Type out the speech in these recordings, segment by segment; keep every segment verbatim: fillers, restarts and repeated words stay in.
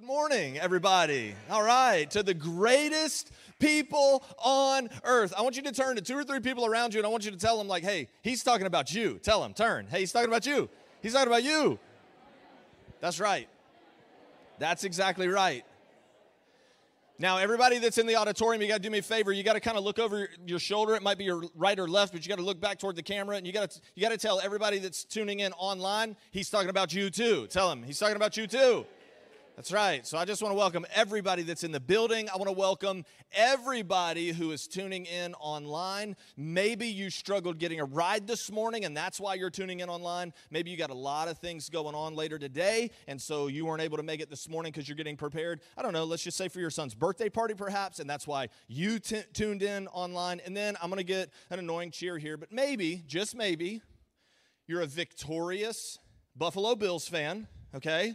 Good morning, everybody. All right, to the greatest people on earth. I want you to turn to two or three people around you, and I want you to tell them, like, hey, he's talking about you. Tell him, turn. Hey, he's talking about you. He's talking about you. That's right. That's exactly right. Now, everybody that's in the auditorium, you got to do me a favor. You got to kind of look over your shoulder. It might be your right or left, but you got to look back toward the camera, and you got to you got to tell everybody that's tuning in online, he's talking about you, too. Tell him, he's talking about you, too. That's right. So I just want to welcome everybody that's in the building. I want to welcome everybody who is tuning in online. Maybe you struggled getting a ride this morning, and that's why you're tuning in online. Maybe you got a lot of things going on later today, and so you weren't able to make it this morning because you're getting prepared. I don't know. Let's just say for your son's birthday party, perhaps, and that's why you t- tuned in online. And then I'm going to get an annoying cheer here, but maybe, just maybe, you're a victorious Buffalo Bills fan, okay?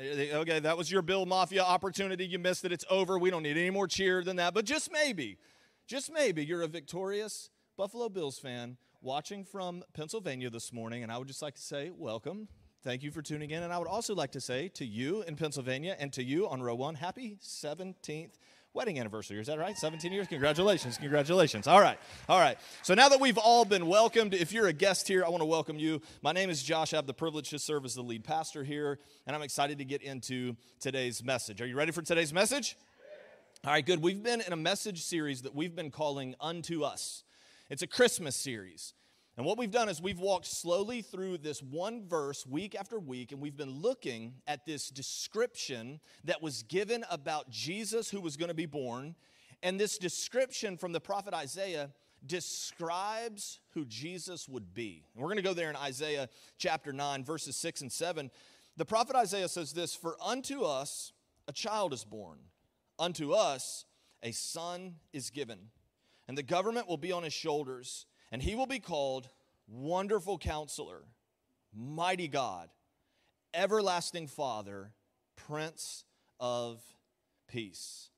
Okay, that was your Bill Mafia opportunity. You missed it. It's over. We don't need any more cheer than that. But just maybe, just maybe you're a victorious Buffalo Bills fan watching from Pennsylvania this morning. And I would just like to say welcome. Thank you for tuning in. And I would also like to say to you in Pennsylvania and to you on row one, happy seventeenth wedding anniversary. Is that right? seventeen years? Congratulations. Congratulations. All right. All right. So now that we've all been welcomed, if you're a guest here, I want to welcome you. My name is Josh. I have the privilege to serve as the lead pastor here, and I'm excited to get into today's message. Are you ready for today's message? All right, good. We've been in a message series that we've been calling Unto Us. It's a Christmas series. And what we've done is we've walked slowly through this one verse week after week, and we've been looking at this description that was given about Jesus who was going to be born. And this description from the prophet Isaiah describes who Jesus would be. And we're going to go there in Isaiah chapter nine, verses six and seven. The prophet Isaiah says this, "For unto us a child is born, unto us a son is given, and the government will be on his shoulders. And he will be called Wonderful Counselor, Mighty God, Everlasting Father, Prince of Peace."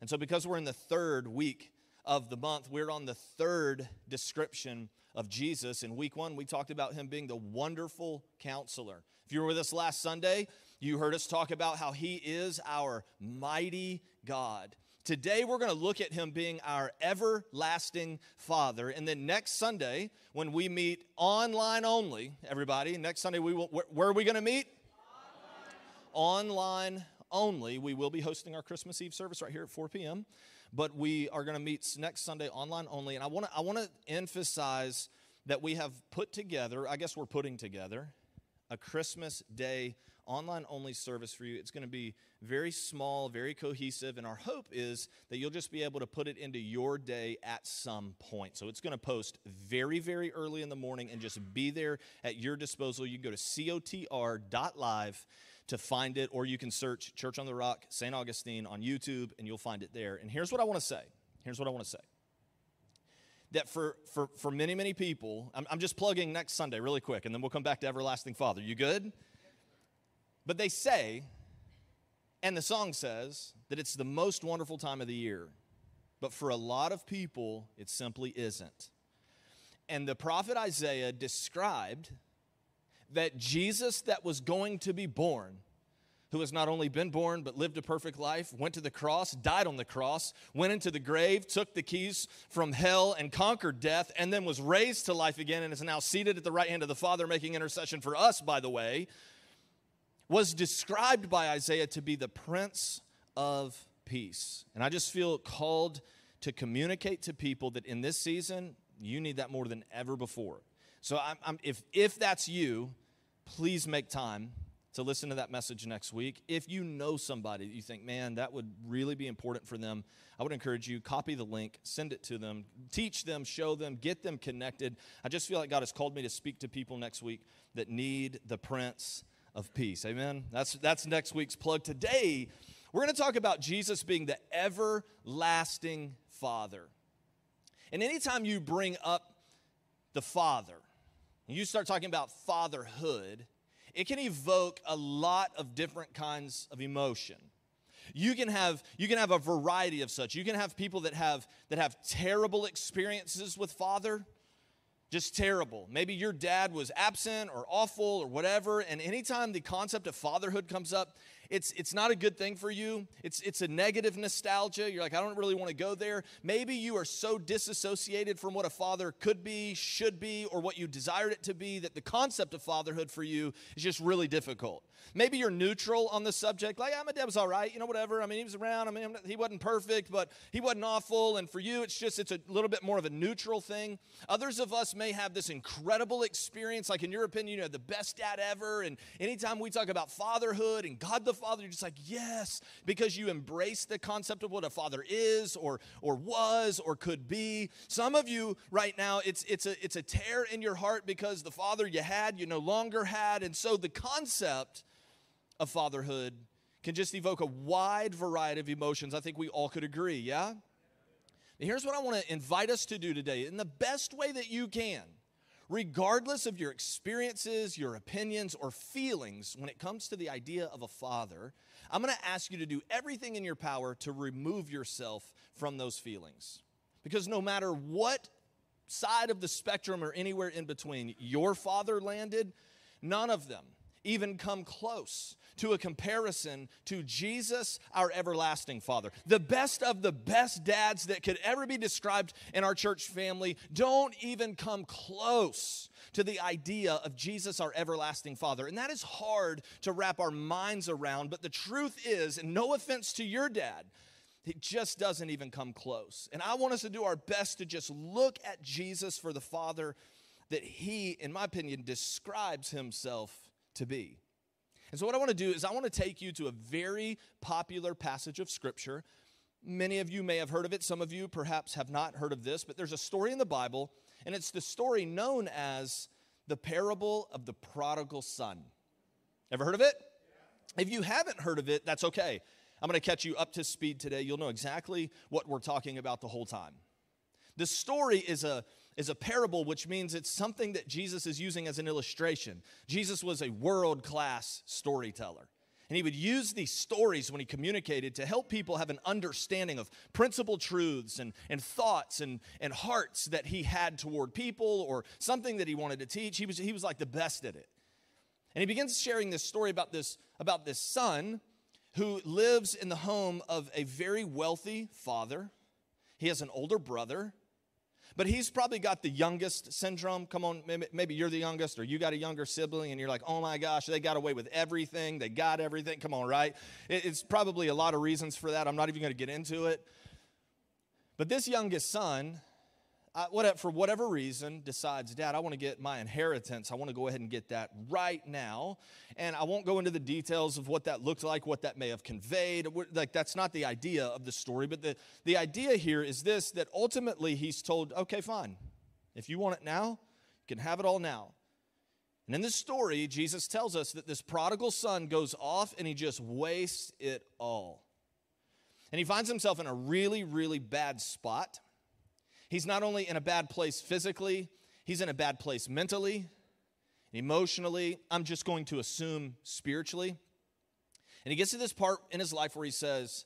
And so because we're in the third week of the month, we're on the third description of Jesus. In week one, we talked about him being the Wonderful Counselor. If you were with us last Sunday, you heard us talk about how he is our mighty God. Today, we're going to look at him being our everlasting Father. And then next Sunday, when we meet online only, everybody, next Sunday, we will. Where, where are we going to meet? Online. Online only. We will be hosting our Christmas Eve service right here at four p.m., but we are going to meet next Sunday online only. And I want to I want to emphasize that we have put together, I guess we're putting together, a Christmas Day online-only service for you. It's going to be very small, very cohesive, and our hope is that you'll just be able to put it into your day at some point. So it's going to post very, very early in the morning and just be there at your disposal. You can go to c o t r dot live to find it, or you can search Church on the Rock, Saint Augustine on YouTube, and you'll find it there. And here's what I want to say. Here's what I want to say. That for, for, for many, many people, I'm, I'm just plugging next Sunday really quick, and then we'll come back to Everlasting Father. You good? But they say, and the song says, that it's the most wonderful time of the year. But for a lot of people, it simply isn't. And the prophet Isaiah described that Jesus that was going to be born, who has not only been born but lived a perfect life, went to the cross, died on the cross, went into the grave, took the keys from hell and conquered death, and then was raised to life again and is now seated at the right hand of the Father making intercession for us, by the way, was described by Isaiah to be the Prince of Peace. And I just feel called to communicate to people that in this season, you need that more than ever before. So I'm, I'm, if, if that's you, please make time to listen to that message next week. If you know somebody that you think, man, that would really be important for them, I would encourage you, copy the link, send it to them, teach them, show them, get them connected. I just feel like God has called me to speak to people next week that need the Prince of Peace. Amen. That's that's next week's plug. Today, we're going to talk about Jesus being the everlasting Father. And anytime you bring up the Father, you start talking about fatherhood, it can evoke a lot of different kinds of emotion. You can have you can have a variety of such. You can have people that have that have terrible experiences with Father. Just terrible. Maybe your dad was absent or awful or whatever, and anytime the concept of fatherhood comes up, It's it's not a good thing for you. It's it's a negative nostalgia. You're like, I don't really want to go there. Maybe you are so disassociated from what a father could be, should be, or what you desired it to be that the concept of fatherhood for you is just really difficult. Maybe you're neutral on the subject. Like, yeah, my dad was all right. You know, whatever. I mean, he was around. I mean, he wasn't perfect, but he wasn't awful. And for you, it's just it's a little bit more of a neutral thing. Others of us may have this incredible experience. Like, in your opinion, you had the best dad ever. And anytime we talk about fatherhood and God the Father, you're just like, yes, because you embrace the concept of what a father is or or was or could be. Some of you right now, it's it's a it's a tear in your heart because the father you had, you no longer had. And so the concept of fatherhood can just evoke a wide variety of emotions. I think we all could agree, yeah? Now, here's what I want to invite us to do today in the best way that you can, regardless of your experiences, your opinions, or feelings when it comes to the idea of a father. I'm going to ask you to do everything in your power to remove yourself from those feelings. Because no matter what side of the spectrum or anywhere in between your father landed, none of them even come close to a comparison to Jesus, our everlasting Father. The best of the best dads that could ever be described in our church family don't even come close to the idea of Jesus, our everlasting Father. And that is hard to wrap our minds around, but the truth is, and no offense to your dad, it just doesn't even come close. And I want us to do our best to just look at Jesus for the Father that he, in my opinion, describes himself to be. And so what I want to do is I want to take you to a very popular passage of Scripture. Many of you may have heard of it. Some of you perhaps have not heard of this, but there's a story in the Bible, and it's the story known as the parable of the prodigal son. Ever heard of it? If you haven't heard of it, that's okay. I'm going to catch you up to speed today. You'll know exactly what we're talking about the whole time. The story is a is a parable, which means it's something that Jesus is using as an illustration. Jesus was a world-class storyteller, and he would use these stories when he communicated to help people have an understanding of principal truths and, and thoughts and, and hearts that he had toward people or something that he wanted to teach. He was, he was like the best at it. And he begins sharing this story about this, about this son who lives in the home of a very wealthy father. He has an older brother, but he's probably got the youngest syndrome. Come on, maybe you're the youngest or you got a younger sibling and you're like, oh my gosh, they got away with everything. They got everything. Come on, right? It's probably a lot of reasons for that. I'm not even going to get into it. But this youngest son, for whatever reason, decides, Dad, I want to get my inheritance. I want to go ahead and get that right now. And I won't go into the details of what that looked like, what that may have conveyed. Like, that's not the idea of the story. But the, the idea here is this, that ultimately he's told, okay, fine. If you want it now, you can have it all now. And in this story, Jesus tells us that this prodigal son goes off and he just wastes it all. And he finds himself in a really, really bad spot. He's not only in a bad place physically, he's in a bad place mentally, emotionally, I'm just going to assume spiritually. And he gets to this part in his life where he says,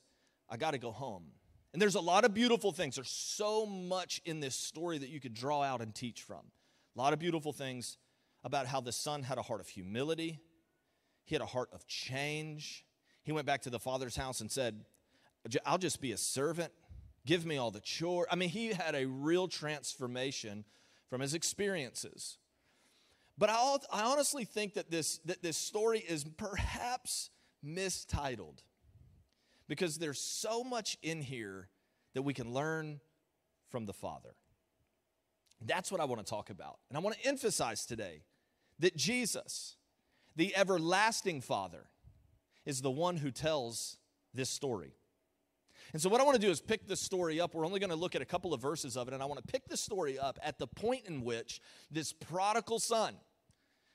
I got to go home. And there's a lot of beautiful things. There's so much in this story that you could draw out and teach from. A lot of beautiful things about how the son had a heart of humility. He had a heart of change. He went back to the father's house and said, I'll just be a servant. Give me all the chore. I mean, he had a real transformation from his experiences. But I, I honestly think that this, that this story is perhaps mistitled because there's so much in here that we can learn from the Father. That's what I want to talk about. And I want to emphasize today that Jesus, the everlasting Father, is the one who tells this story. And so what I want to do is pick this story up. We're only going to look at a couple of verses of it, and I want to pick the story up at the point in which this prodigal son,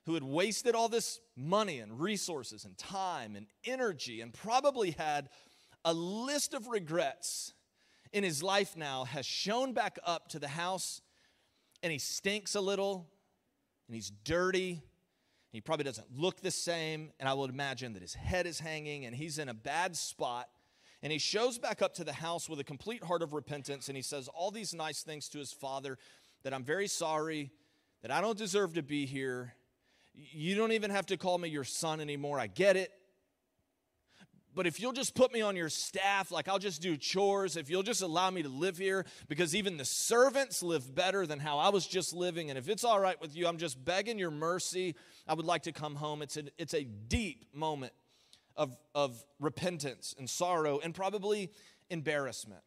who had wasted all this money and resources and time and energy and probably had a list of regrets in his life now, has shown back up to the house, and he stinks a little, and he's dirty. He probably doesn't look the same, and I would imagine that his head is hanging, and he's in a bad spot. And he shows back up to the house with a complete heart of repentance, and he says all these nice things to his father, that I'm very sorry, that I don't deserve to be here. You don't even have to call me your son anymore. I get it. but if you'll just put me on your staff, like I'll just do chores, if you'll just allow me to live here, because even the servants live better than how I was just living, and if it's all right with you, I'm just begging your mercy. I would like to come home. It's a, it's a deep moment of, of repentance and sorrow and probably embarrassment.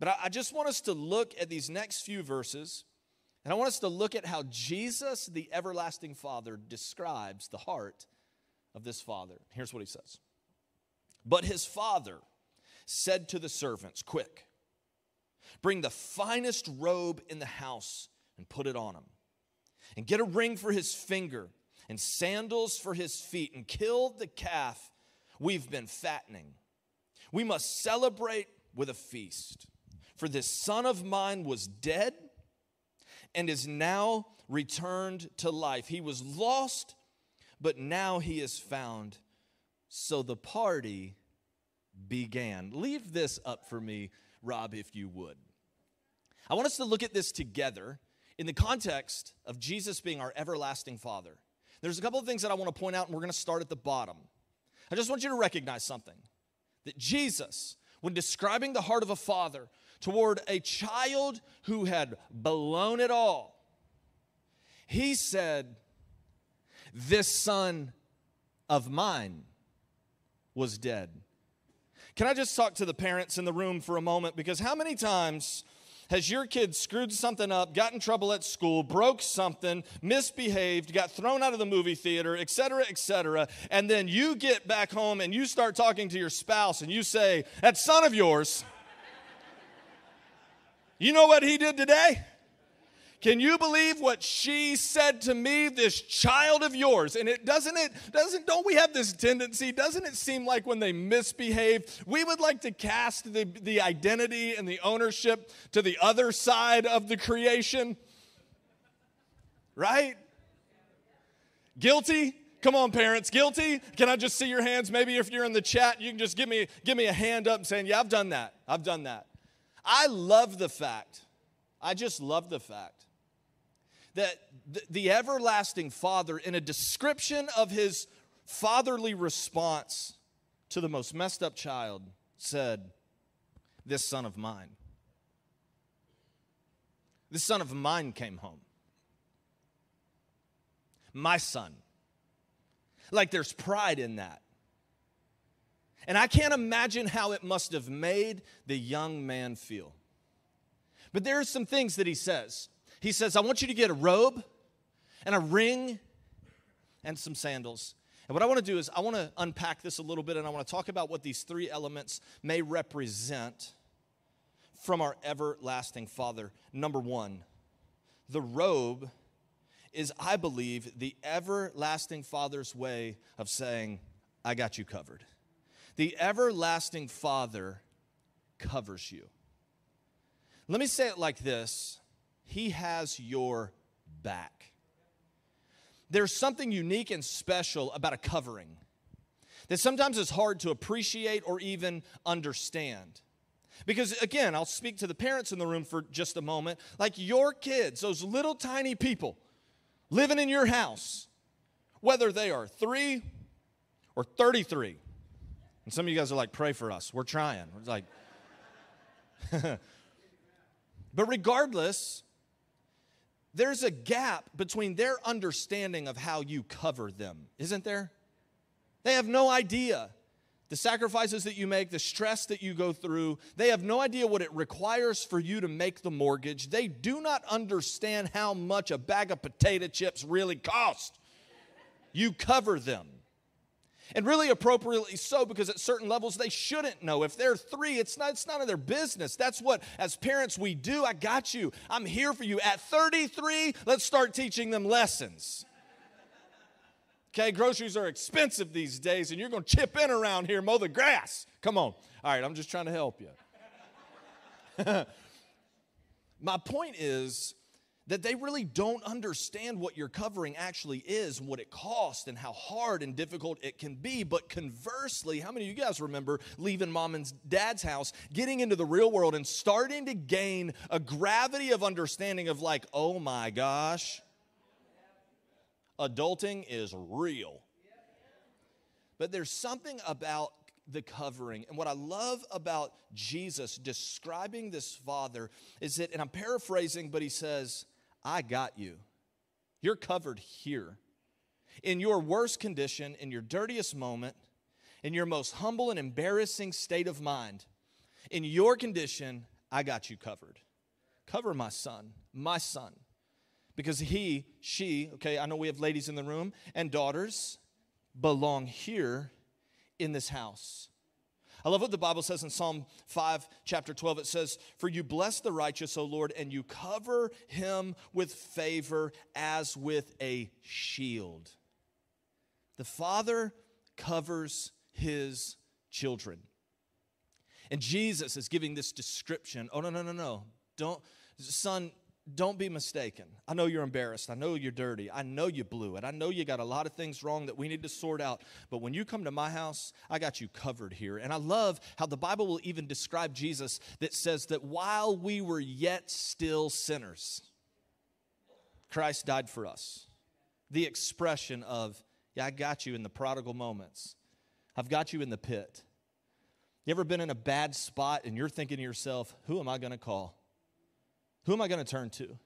But I, I just want us to look at these next few verses, and I want us to look at how Jesus, the everlasting Father, describes the heart of this father. Here's what he says. But his father said to the servants, quick, bring the finest robe in the house and put it on him. And get a ring for his finger and sandals for his feet, and kill the calf we've been fattening. We must celebrate with a feast. For this son of mine was dead and is now returned to life. He was lost, but now he is found. So the party began. Leave this up for me, Rob, if you would. I want us to look at this together in the context of Jesus being our everlasting Father. There's a couple of things that I want to point out, and we're going to start at the bottom. I just want you to recognize something, that Jesus, when describing the heart of a father toward a child who had blown it all, he said, this son of mine was dead. Can I just talk to the parents in the room for a moment? Because how many times has your kid screwed something up, got in trouble at school, broke something, misbehaved, got thrown out of the movie theater, et cetera, et cetera, and then you get back home and you start talking to your spouse and you say, that son of yours, you know what he did today? Can you believe what she said to me, this child of yours? And it doesn't it doesn't don't we have this tendency? Doesn't it seem like when they misbehave, we would like to cast the, the identity and the ownership to the other side of the creation? Right? Guilty? Come on, parents, guilty? Can I just see your hands? Maybe if you're in the chat, you can just give me give me a hand up saying, yeah, I've done that. I've done that. I love the fact. I just love the fact that the everlasting Father, in a description of his fatherly response to the most messed up child, said, this son of mine. This son of mine came home. My son. Like there's pride in that. And I can't imagine how it must have made the young man feel. But there are some things that he says. He says, I want you to get a robe and a ring and some sandals. And what I want to do is I want to unpack this a little bit, and I want to talk about what these three elements may represent from our everlasting Father. Number one, the robe is, I believe, the everlasting Father's way of saying, I got you covered. The everlasting Father covers you. Let me say it like this. He has your back. There's something unique and special about a covering that sometimes is hard to appreciate or even understand. Because, again, I'll speak to the parents in the room for just a moment. Like your kids, those little tiny people living in your house, whether they are three or thirty-three. And some of you guys are like, pray for us. We're trying. We're like... But regardless, there's a gap between their understanding of how you cover them, isn't there? They have no idea the sacrifices that you make, the stress that you go through. They have no idea what it requires for you to make the mortgage. They do not understand how much a bag of potato chips really cost. You cover them. And really appropriately so, because at certain levels they shouldn't know. If they're three, it's not, it's none of their business. That's what, as parents, we do. I got you. I'm here for you. At thirty-three, let's start teaching them lessons. Okay, groceries are expensive these days, and you're going to chip in around here, mow the grass. Come on. All right, I'm just trying to help you. My point is that they really don't understand what your covering actually is, what it costs, and how hard and difficult it can be. But conversely, how many of you guys remember leaving mom and dad's house, getting into the real world, and starting to gain a gravity of understanding of like, oh my gosh, adulting is real. But there's something about the covering. And what I love about Jesus describing this father is that, and I'm paraphrasing, but he says, I got you. You're covered here. In your worst condition, in your dirtiest moment, in your most humble and embarrassing state of mind, in your condition, I got you covered. Cover my son, my son. Because he, she, okay, I know we have ladies in the room, and daughters belong here in this house. I love what the Bible says in Psalm five, chapter twelve. It says, for you bless the righteous, O Lord, and you cover him with favor as with a shield. The Father covers his children. And Jesus is giving this description. Oh, no, no, no, no. Don't, son, don't be mistaken. I know you're embarrassed. I know you're dirty. I know you blew it. I know you got a lot of things wrong that we need to sort out. But when you come to my house, I got you covered here. And I love how the Bible will even describe Jesus that says that while we were yet still sinners, Christ died for us. The expression of, yeah, I got you in the prodigal moments. I've got you in the pit. You ever been in a bad spot and you're thinking to yourself, who am I going to call? Who am I going to turn to?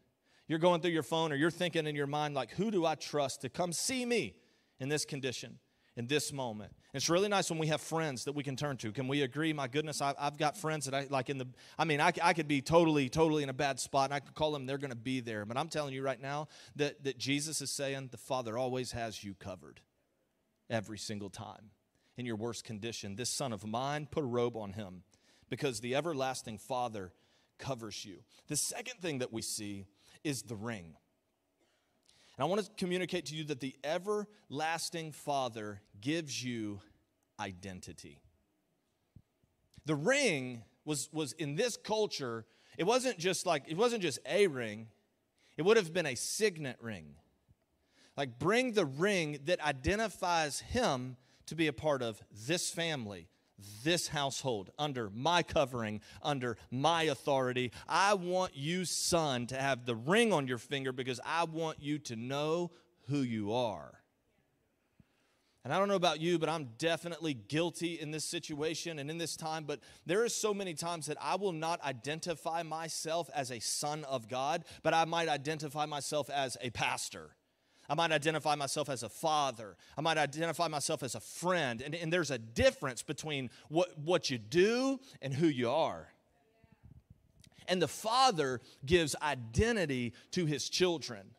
You're going through your phone or you're thinking in your mind, like, who do I trust to come see me in this condition, in this moment? And it's really nice when we have friends that we can turn to. Can we agree? My goodness, I, I've got friends that I like in the, I mean, I, I could be totally, totally in a bad spot and I could call them, they're going to be there. But I'm telling you right now that, that Jesus is saying the Father always has you covered every single time. In your worst condition, this son of mine, put a robe on him because the everlasting Father covers you. The second thing that we see is the ring. And I want to communicate to you that the everlasting Father gives you identity. The ring was, was in this culture, it wasn't just like, it wasn't just a ring. It would have been a signet ring. Like, bring the ring that identifies him to be a part of this family, this household, under my covering, under my authority. I want you, son, to have the ring on your finger because I want you to know who you are. And I don't know about you, but I'm definitely guilty in this situation and in this time, but there are so many times that I will not identify myself as a son of God, but I might identify myself as a pastor. I might identify myself as a father. I might identify myself as a friend. And, and there's a difference between what, what you do and who you are. And the Father gives identity to his children.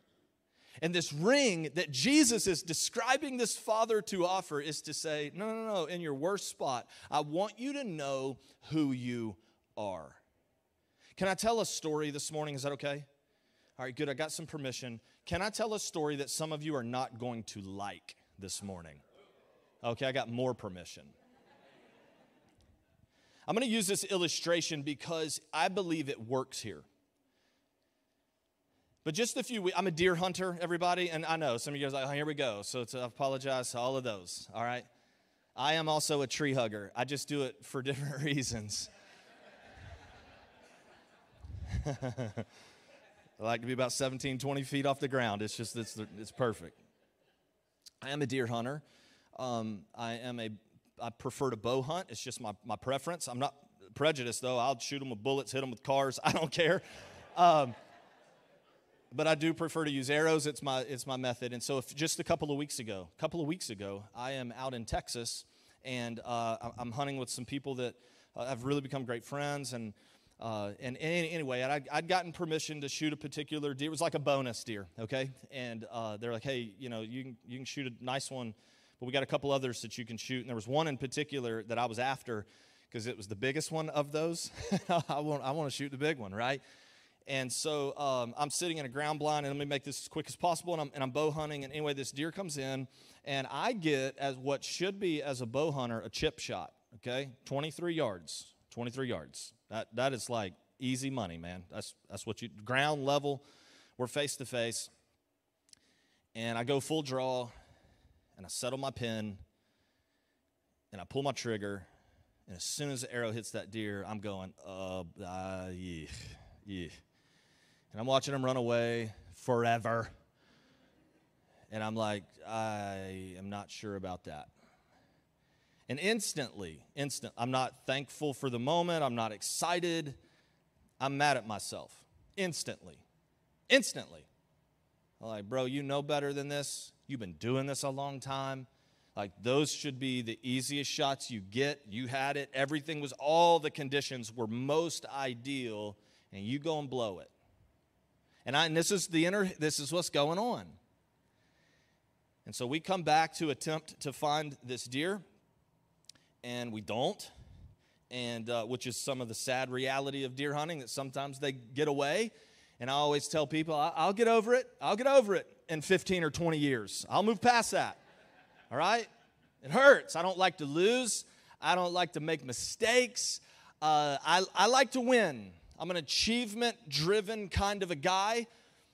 And this ring that Jesus is describing this Father to offer is to say, no, no, no, in your worst spot, I want you to know who you are. Can I tell a story this morning? Is that okay? All right, good. I got some permission. Can I tell a story that some of you are not going to like this morning? Okay, I got more permission. I'm going to use this illustration because I believe it works here. But just a few weeks, I'm a deer hunter, everybody, and I know some of you guys are like, oh, here we go. So it's, I apologize to all of those, all right? I am also a tree hugger. I just do it for different reasons. I like to be about seventeen, twenty feet off the ground. It's just, it's, it's perfect. I am a deer hunter. Um, I am a, I prefer to bow hunt. It's just my, my preference. I'm not prejudiced, though. I'll shoot them with bullets, hit them with cars. I don't care. Um, but I do prefer to use arrows. It's my, it's my method. And so if just a couple of weeks ago, a couple of weeks ago, I am out in Texas, and uh, I'm hunting with some people that uh, have really become great friends, and Uh, and, and anyway, I'd, I'd gotten permission to shoot a particular deer. It was like a bonus deer, okay? And uh, they're like, hey, you know, you can, you can shoot a nice one, but we got a couple others that you can shoot. And there was one in particular that I was after because it was the biggest one of those. I want I want to shoot the big one, right? And so um, I'm sitting in a ground blind, and let me make this as quick as possible, and I'm, and I'm bow hunting. And anyway, this deer comes in, and I get, as what should be as a bow hunter, a chip shot, okay? twenty-three yards, twenty-three yards. That that is like easy money, man. That's that's what you, ground level, we're face to face. And I go full draw, and I settle my pin, and I pull my trigger, and as soon as the arrow hits that deer, I'm going, uh, uh yeah, yeah. And I'm watching him run away forever. And I'm like, I am not sure about that. And instantly, instant, I'm not thankful for the moment. I'm not excited. I'm mad at myself. Instantly. Instantly. I'm like, bro, you know better than this. You've been doing this a long time. Like, those should be the easiest shots you get. You had it. Everything was, all the conditions were most ideal, and you go and blow it. And, I, and this is the inner, this is what's going on. And so we come back to attempt to find this deer, and we don't, and uh, which is some of the sad reality of deer hunting, that sometimes they get away. And I always tell people, I'll get over it. I'll get over it in fifteen or twenty years. I'll move past that. All right? It hurts. I don't like to lose. I don't like to make mistakes. Uh, I, I like to win. I'm an achievement-driven kind of a guy.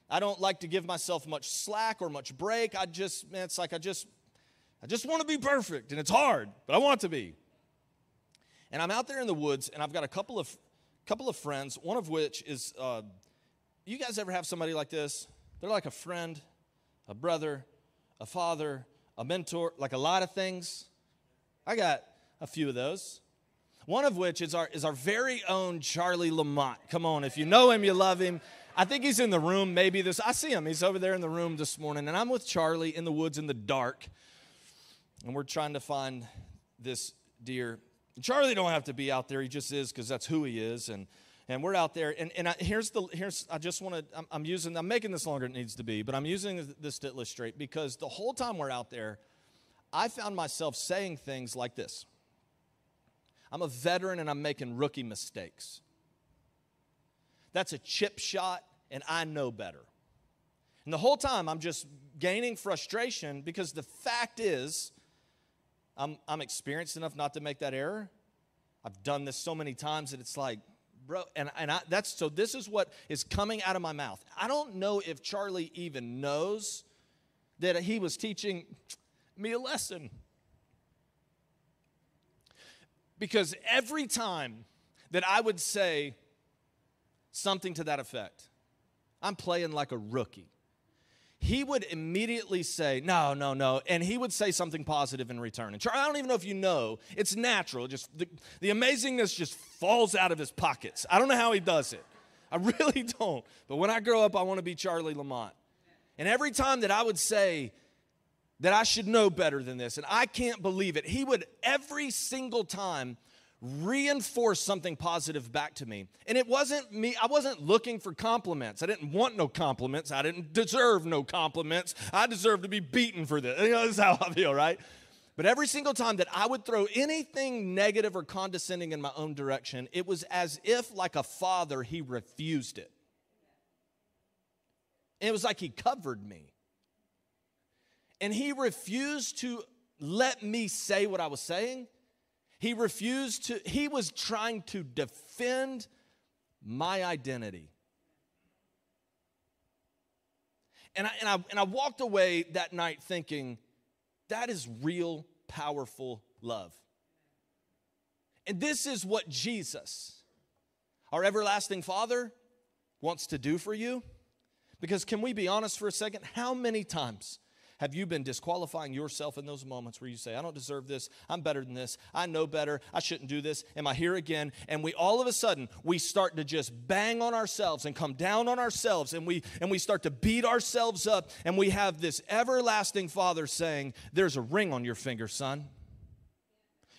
I don't like to give myself much slack or much break. I just, man, it's like I just, I just want to be perfect, and it's hard, but I want to be. And I'm out there in the woods, and I've got a couple of, couple of friends, one of which is... Uh, You guys ever have somebody like this? They're like a friend, a brother, a father, a mentor, like a lot of things. I got a few of those. One of which is our is our very own Charlie Lamont. Come on, if you know him, you love him. I think he's in the room maybe this. I see him. He's over there in the room this morning. And I'm with Charlie in the woods in the dark. And we're trying to find this deer. And Charlie don't have to be out there. He just is, because that's who he is. And And we're out there, and, and I, here's the, here's, I just want to, I'm, I'm using, I'm making this longer than it needs to be, but I'm using this to illustrate, because the whole time we're out there, I found myself saying things like this. I'm a veteran, and I'm making rookie mistakes. That's a chip shot, and I know better. And the whole time, I'm just gaining frustration, because the fact is, I'm, I'm experienced enough not to make that error. I've done this so many times that it's like, bro, and, and I, that's, so this is what is coming out of my mouth. I don't know if Charlie even knows that he was teaching me a lesson. Because every time that I would say something to that effect, I'm playing like a rookie, he would immediately say, no, no, no, and he would say something positive in return. And Charlie, I don't even know if you know, it's natural. Just the, the amazingness just falls out of his pockets. I don't know how he does it. I really don't. But when I grow up, I want to be Charlie Lamont. And every time that I would say that I should know better than this, and I can't believe it, he would every single time reinforce something positive back to me. And it wasn't me. I wasn't looking for compliments. I didn't want no compliments. I didn't deserve no compliments. I deserve to be beaten for this. You know, this is how I feel, right? But every single time that I would throw anything negative or condescending in my own direction, it was as if, like a father, he refused it. And it was like he covered me. And he refused to let me say what I was saying. He refused to, he was trying to defend my identity. And I, and I, and I walked away that night thinking, that is real, powerful love. And this is what Jesus, our everlasting Father, wants to do for you. Because can we be honest for a second? How many times have you been disqualifying yourself in those moments where you say, I don't deserve this, I'm better than this, I know better, I shouldn't do this, am I here again? And we all of a sudden, we start to just bang on ourselves and come down on ourselves, and we and we start to beat ourselves up, and we have this everlasting Father saying, there's a ring on your finger, son.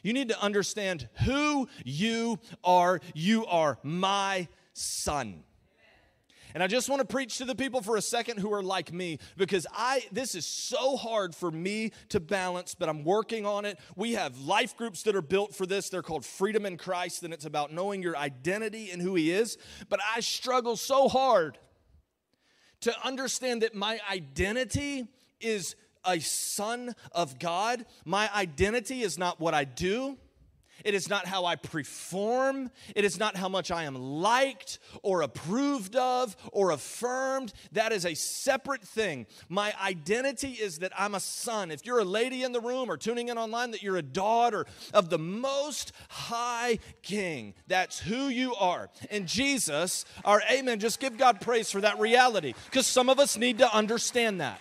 You need to understand who you are. You are my son. And I just want to preach to the people for a second who are like me, because I this is so hard for me to balance, but I'm working on it. We have life groups that are built for this. They're called Freedom in Christ, and it's about knowing your identity and who he is. But I struggle so hard to understand that my identity is a son of God. My identity is not what I do. It is not how I perform. It is not how much I am liked or approved of or affirmed. That is a separate thing. My identity is that I'm a son. If you're a lady in the room or tuning in online, that you're a daughter of the Most High King. That's who you are. And Jesus, our amen, just give God praise for that reality, because some of us need to understand that.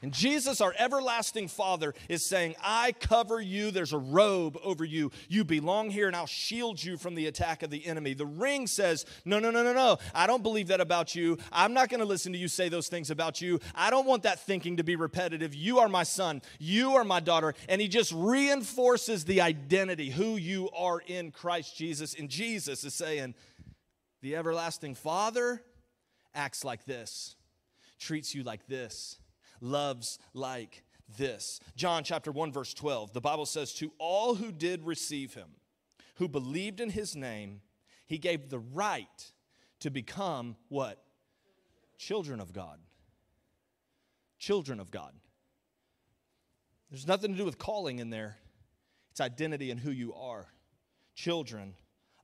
And Jesus, our everlasting Father, is saying, I cover you. There's a robe over you. You belong here, and I'll shield you from the attack of the enemy. The ring says, no, no, no, no, no. I don't believe that about you. I'm not going to listen to you say those things about you. I don't want that thinking to be repetitive. You are my son. You are my daughter. And he just reinforces the identity, who you are in Christ Jesus. And Jesus is saying, the everlasting Father acts like this, treats you like this, loves like this. John chapter one, verse twelve, the Bible says, to all who did receive him, who believed in his name, he gave the right to become what? Children of God. Children of God. There's nothing to do with calling in there. It's identity and who you are. Children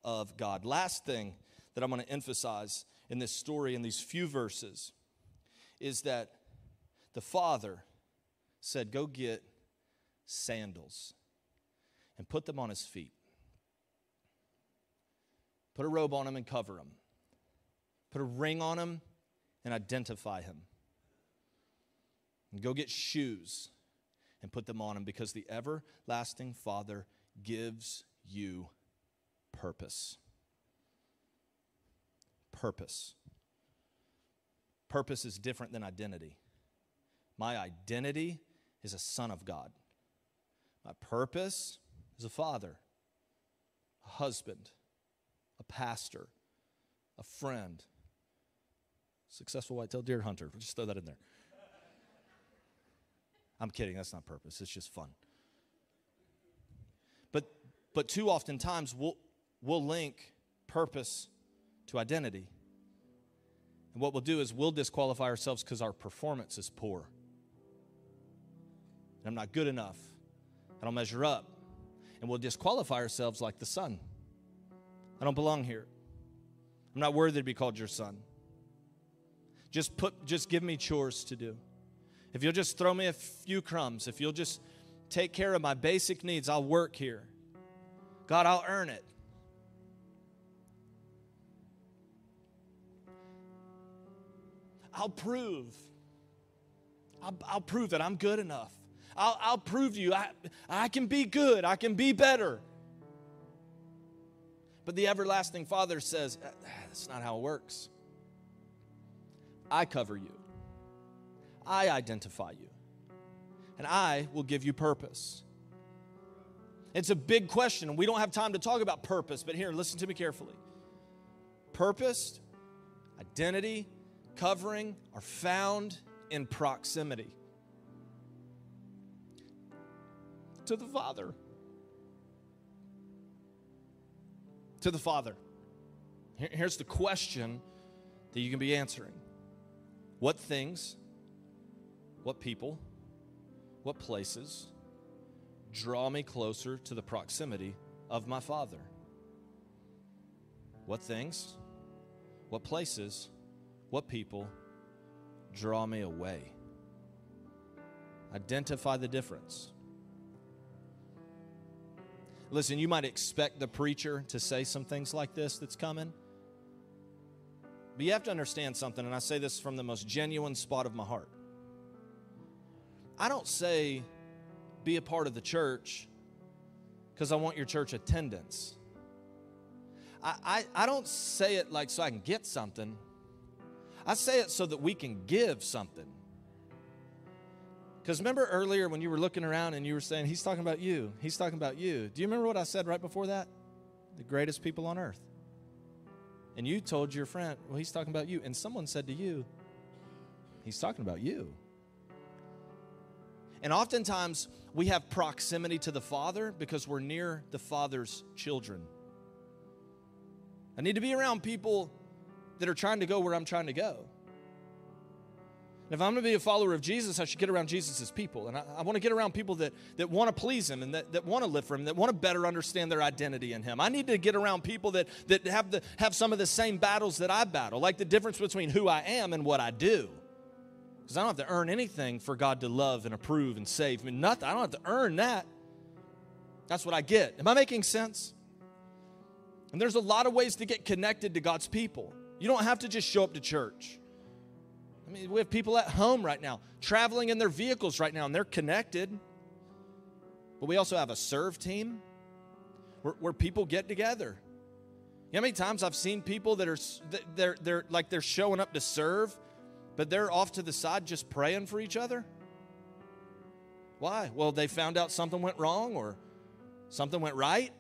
of God. Last thing that I'm going to emphasize in this story, in these few verses, is that the Father said, go get sandals and put them on his feet. Put a robe on him and cover him. Put a ring on him and identify him. And go get shoes and put them on him, because the everlasting Father gives you purpose. Purpose. Purpose is different than identity. My identity is a son of God. My purpose is a father, a husband, a pastor, a friend, successful whitetail deer hunter. We'll just throw that in there. I'm kidding. That's not purpose. It's just fun. But but too often times we'll, we'll link purpose to identity. And what we'll do is we'll disqualify ourselves because our performance is poor. And I'm not good enough. I don't measure up. And we'll disqualify ourselves like the son. I don't belong here. I'm not worthy to be called your son. Just put, just give me chores to do. If you'll just throw me a few crumbs, if you'll just take care of my basic needs, I'll work here. God, I'll earn it. I'll prove. I'll, I'll prove that I'm good enough. I'll, I'll prove to you I, I can be good. I can be better. But the everlasting Father says, that's not how it works. I cover you. I identify you. And I will give you purpose. It's a big question, and we don't have time to talk about purpose, but here, listen to me carefully. Purpose, identity, covering are found in proximity to the Father. To the Father. Here's the question that you can be answering. What things, what people, what places draw me closer to the proximity of my Father? What things, what places, what people draw me away? Identify the difference. Listen, you might expect the preacher to say some things like this that's coming. But you have to understand something, and I say this from the most genuine spot of my heart. I don't say be a part of the church because I want your church attendance. I, I, I don't say it like so I can get something. I say it so that we can give something. Because remember earlier when you were looking around and you were saying, he's talking about you, he's talking about you. Do you remember what I said right before that? The greatest people on earth. And you told your friend, well, he's talking about you. And someone said to you, he's talking about you. And oftentimes we have proximity to the Father because we're near the Father's children. I need to be around people that are trying to go where I'm trying to go. And if I'm going to be a follower of Jesus, I should get around Jesus' people. And I, I want to get around people that, that want to please him and that, that want to live for him, that want to better understand their identity in him. I need to get around people that, that have, the, have some of the same battles that I battle, like the difference between who I am and what I do. Because I don't have to earn anything for God to love and approve and save me. Nothing. I don't have to earn that. That's what I get. Am I making sense? And there's a lot of ways to get connected to God's people. You don't have to just show up to church. I mean, we have people at home right now, traveling in their vehicles right now, and they're connected. But we also have a serve team where, where people get together. You know how many times I've seen people that are they're they're like they're showing up to serve, but they're off to the side just praying for each other? Why? Well, they found out something went wrong or something went right.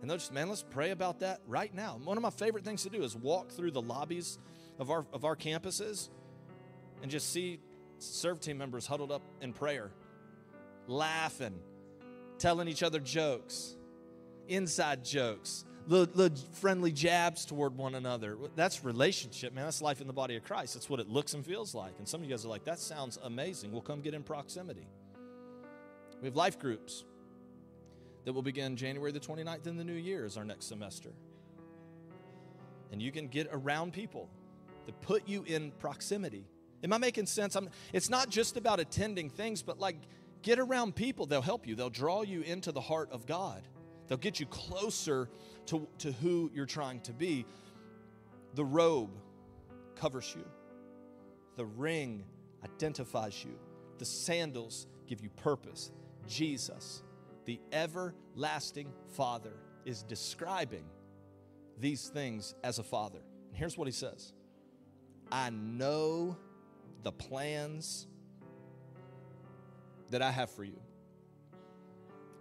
And they'll just, man, let's pray about that right now. One of my favorite things to do is walk through the lobbies of our of our campuses and just see serve team members huddled up in prayer, laughing, telling each other jokes, inside jokes, little, little friendly jabs toward one another. That's relationship, man. That's life in the body of Christ. That's what it looks and feels like. And some of you guys are like, that sounds amazing. We'll come get in proximity. We have life groups that will begin January the twenty-ninth in the new year is our next semester. And you can get around people that put you in proximity. Am I making sense? I'm, it's not just about attending things, but like get around people. They'll help you. They'll draw you into the heart of God. They'll get you closer to, to who you're trying to be. The robe covers you. The ring identifies you. The sandals give you purpose. Jesus, the everlasting Father, is describing these things as a father. And here's what he says. I know the plans that I have for you.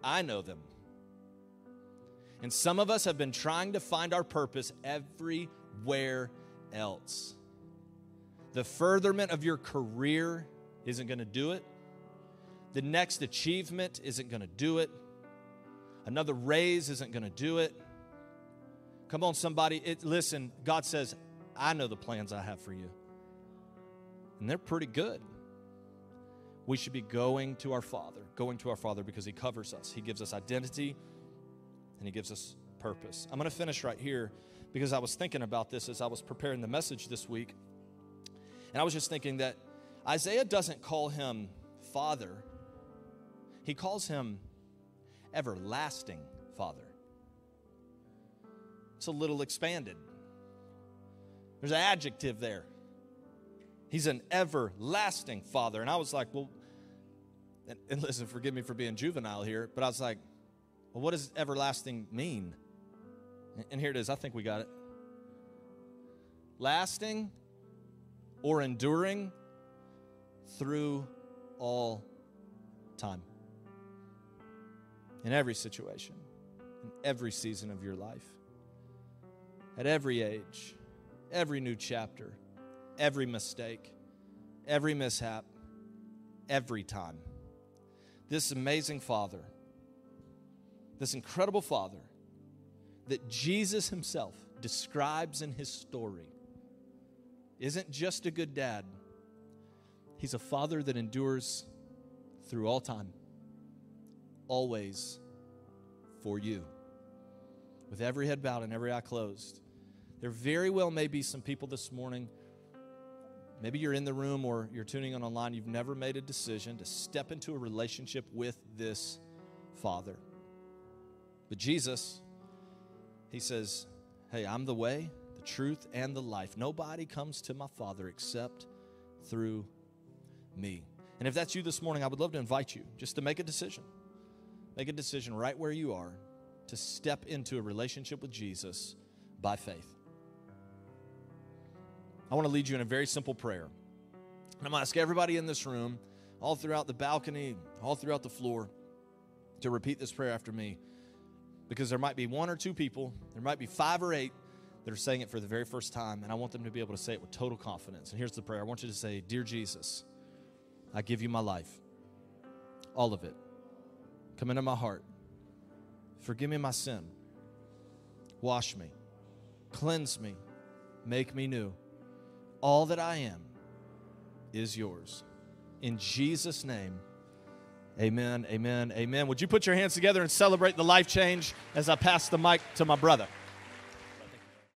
I know them. And some of us have been trying to find our purpose everywhere else. The furtherment of your career isn't going to do it. The next achievement isn't going to do it. Another raise isn't going to do it. Come on, somebody. It, listen, God says, I know the plans I have for you. And they're pretty good. We should be going to our Father, going to our Father because He covers us. He gives us identity and He gives us purpose. I'm going to finish right here because I was thinking about this as I was preparing the message this week. And I was just thinking that Isaiah doesn't call Him Father. He calls Him everlasting Father. It's a little expanded. There's an adjective there. He's an everlasting Father. And I was like, well, and, and listen, forgive me for being juvenile here, but I was like, well, what does everlasting mean? And, and here it is. I think we got it. Lasting or enduring through all time. In every situation, in every season of your life. At every age, every new chapter, every mistake, every mishap, every time. This amazing Father, this incredible Father that Jesus Himself describes in His story isn't just a good dad. He's a Father that endures through all time, always for you. With every head bowed and every eye closed. There very well may be some people this morning, maybe you're in the room or you're tuning in online, you've never made a decision to step into a relationship with this Father. But Jesus, He says, hey, I'm the way, the truth, and the life. Nobody comes to my Father except through me. And if that's you this morning, I would love to invite you just to make a decision. Make a decision right where you are to step into a relationship with Jesus by faith. I want to lead you in a very simple prayer. And I'm going to ask everybody in this room, all throughout the balcony, all throughout the floor, to repeat this prayer after me. Because there might be one or two people, there might be five or eight that are saying it for the very first time, and I want them to be able to say it with total confidence. And here's the prayer. I want you to say, Dear Jesus, I give you my life, all of it. Come into my heart. Forgive me my sin. Wash me. Cleanse me. Make me new. All that I am is yours. In Jesus' name, amen, amen, amen. Would you put your hands together and celebrate the life change as I pass the mic to my brother?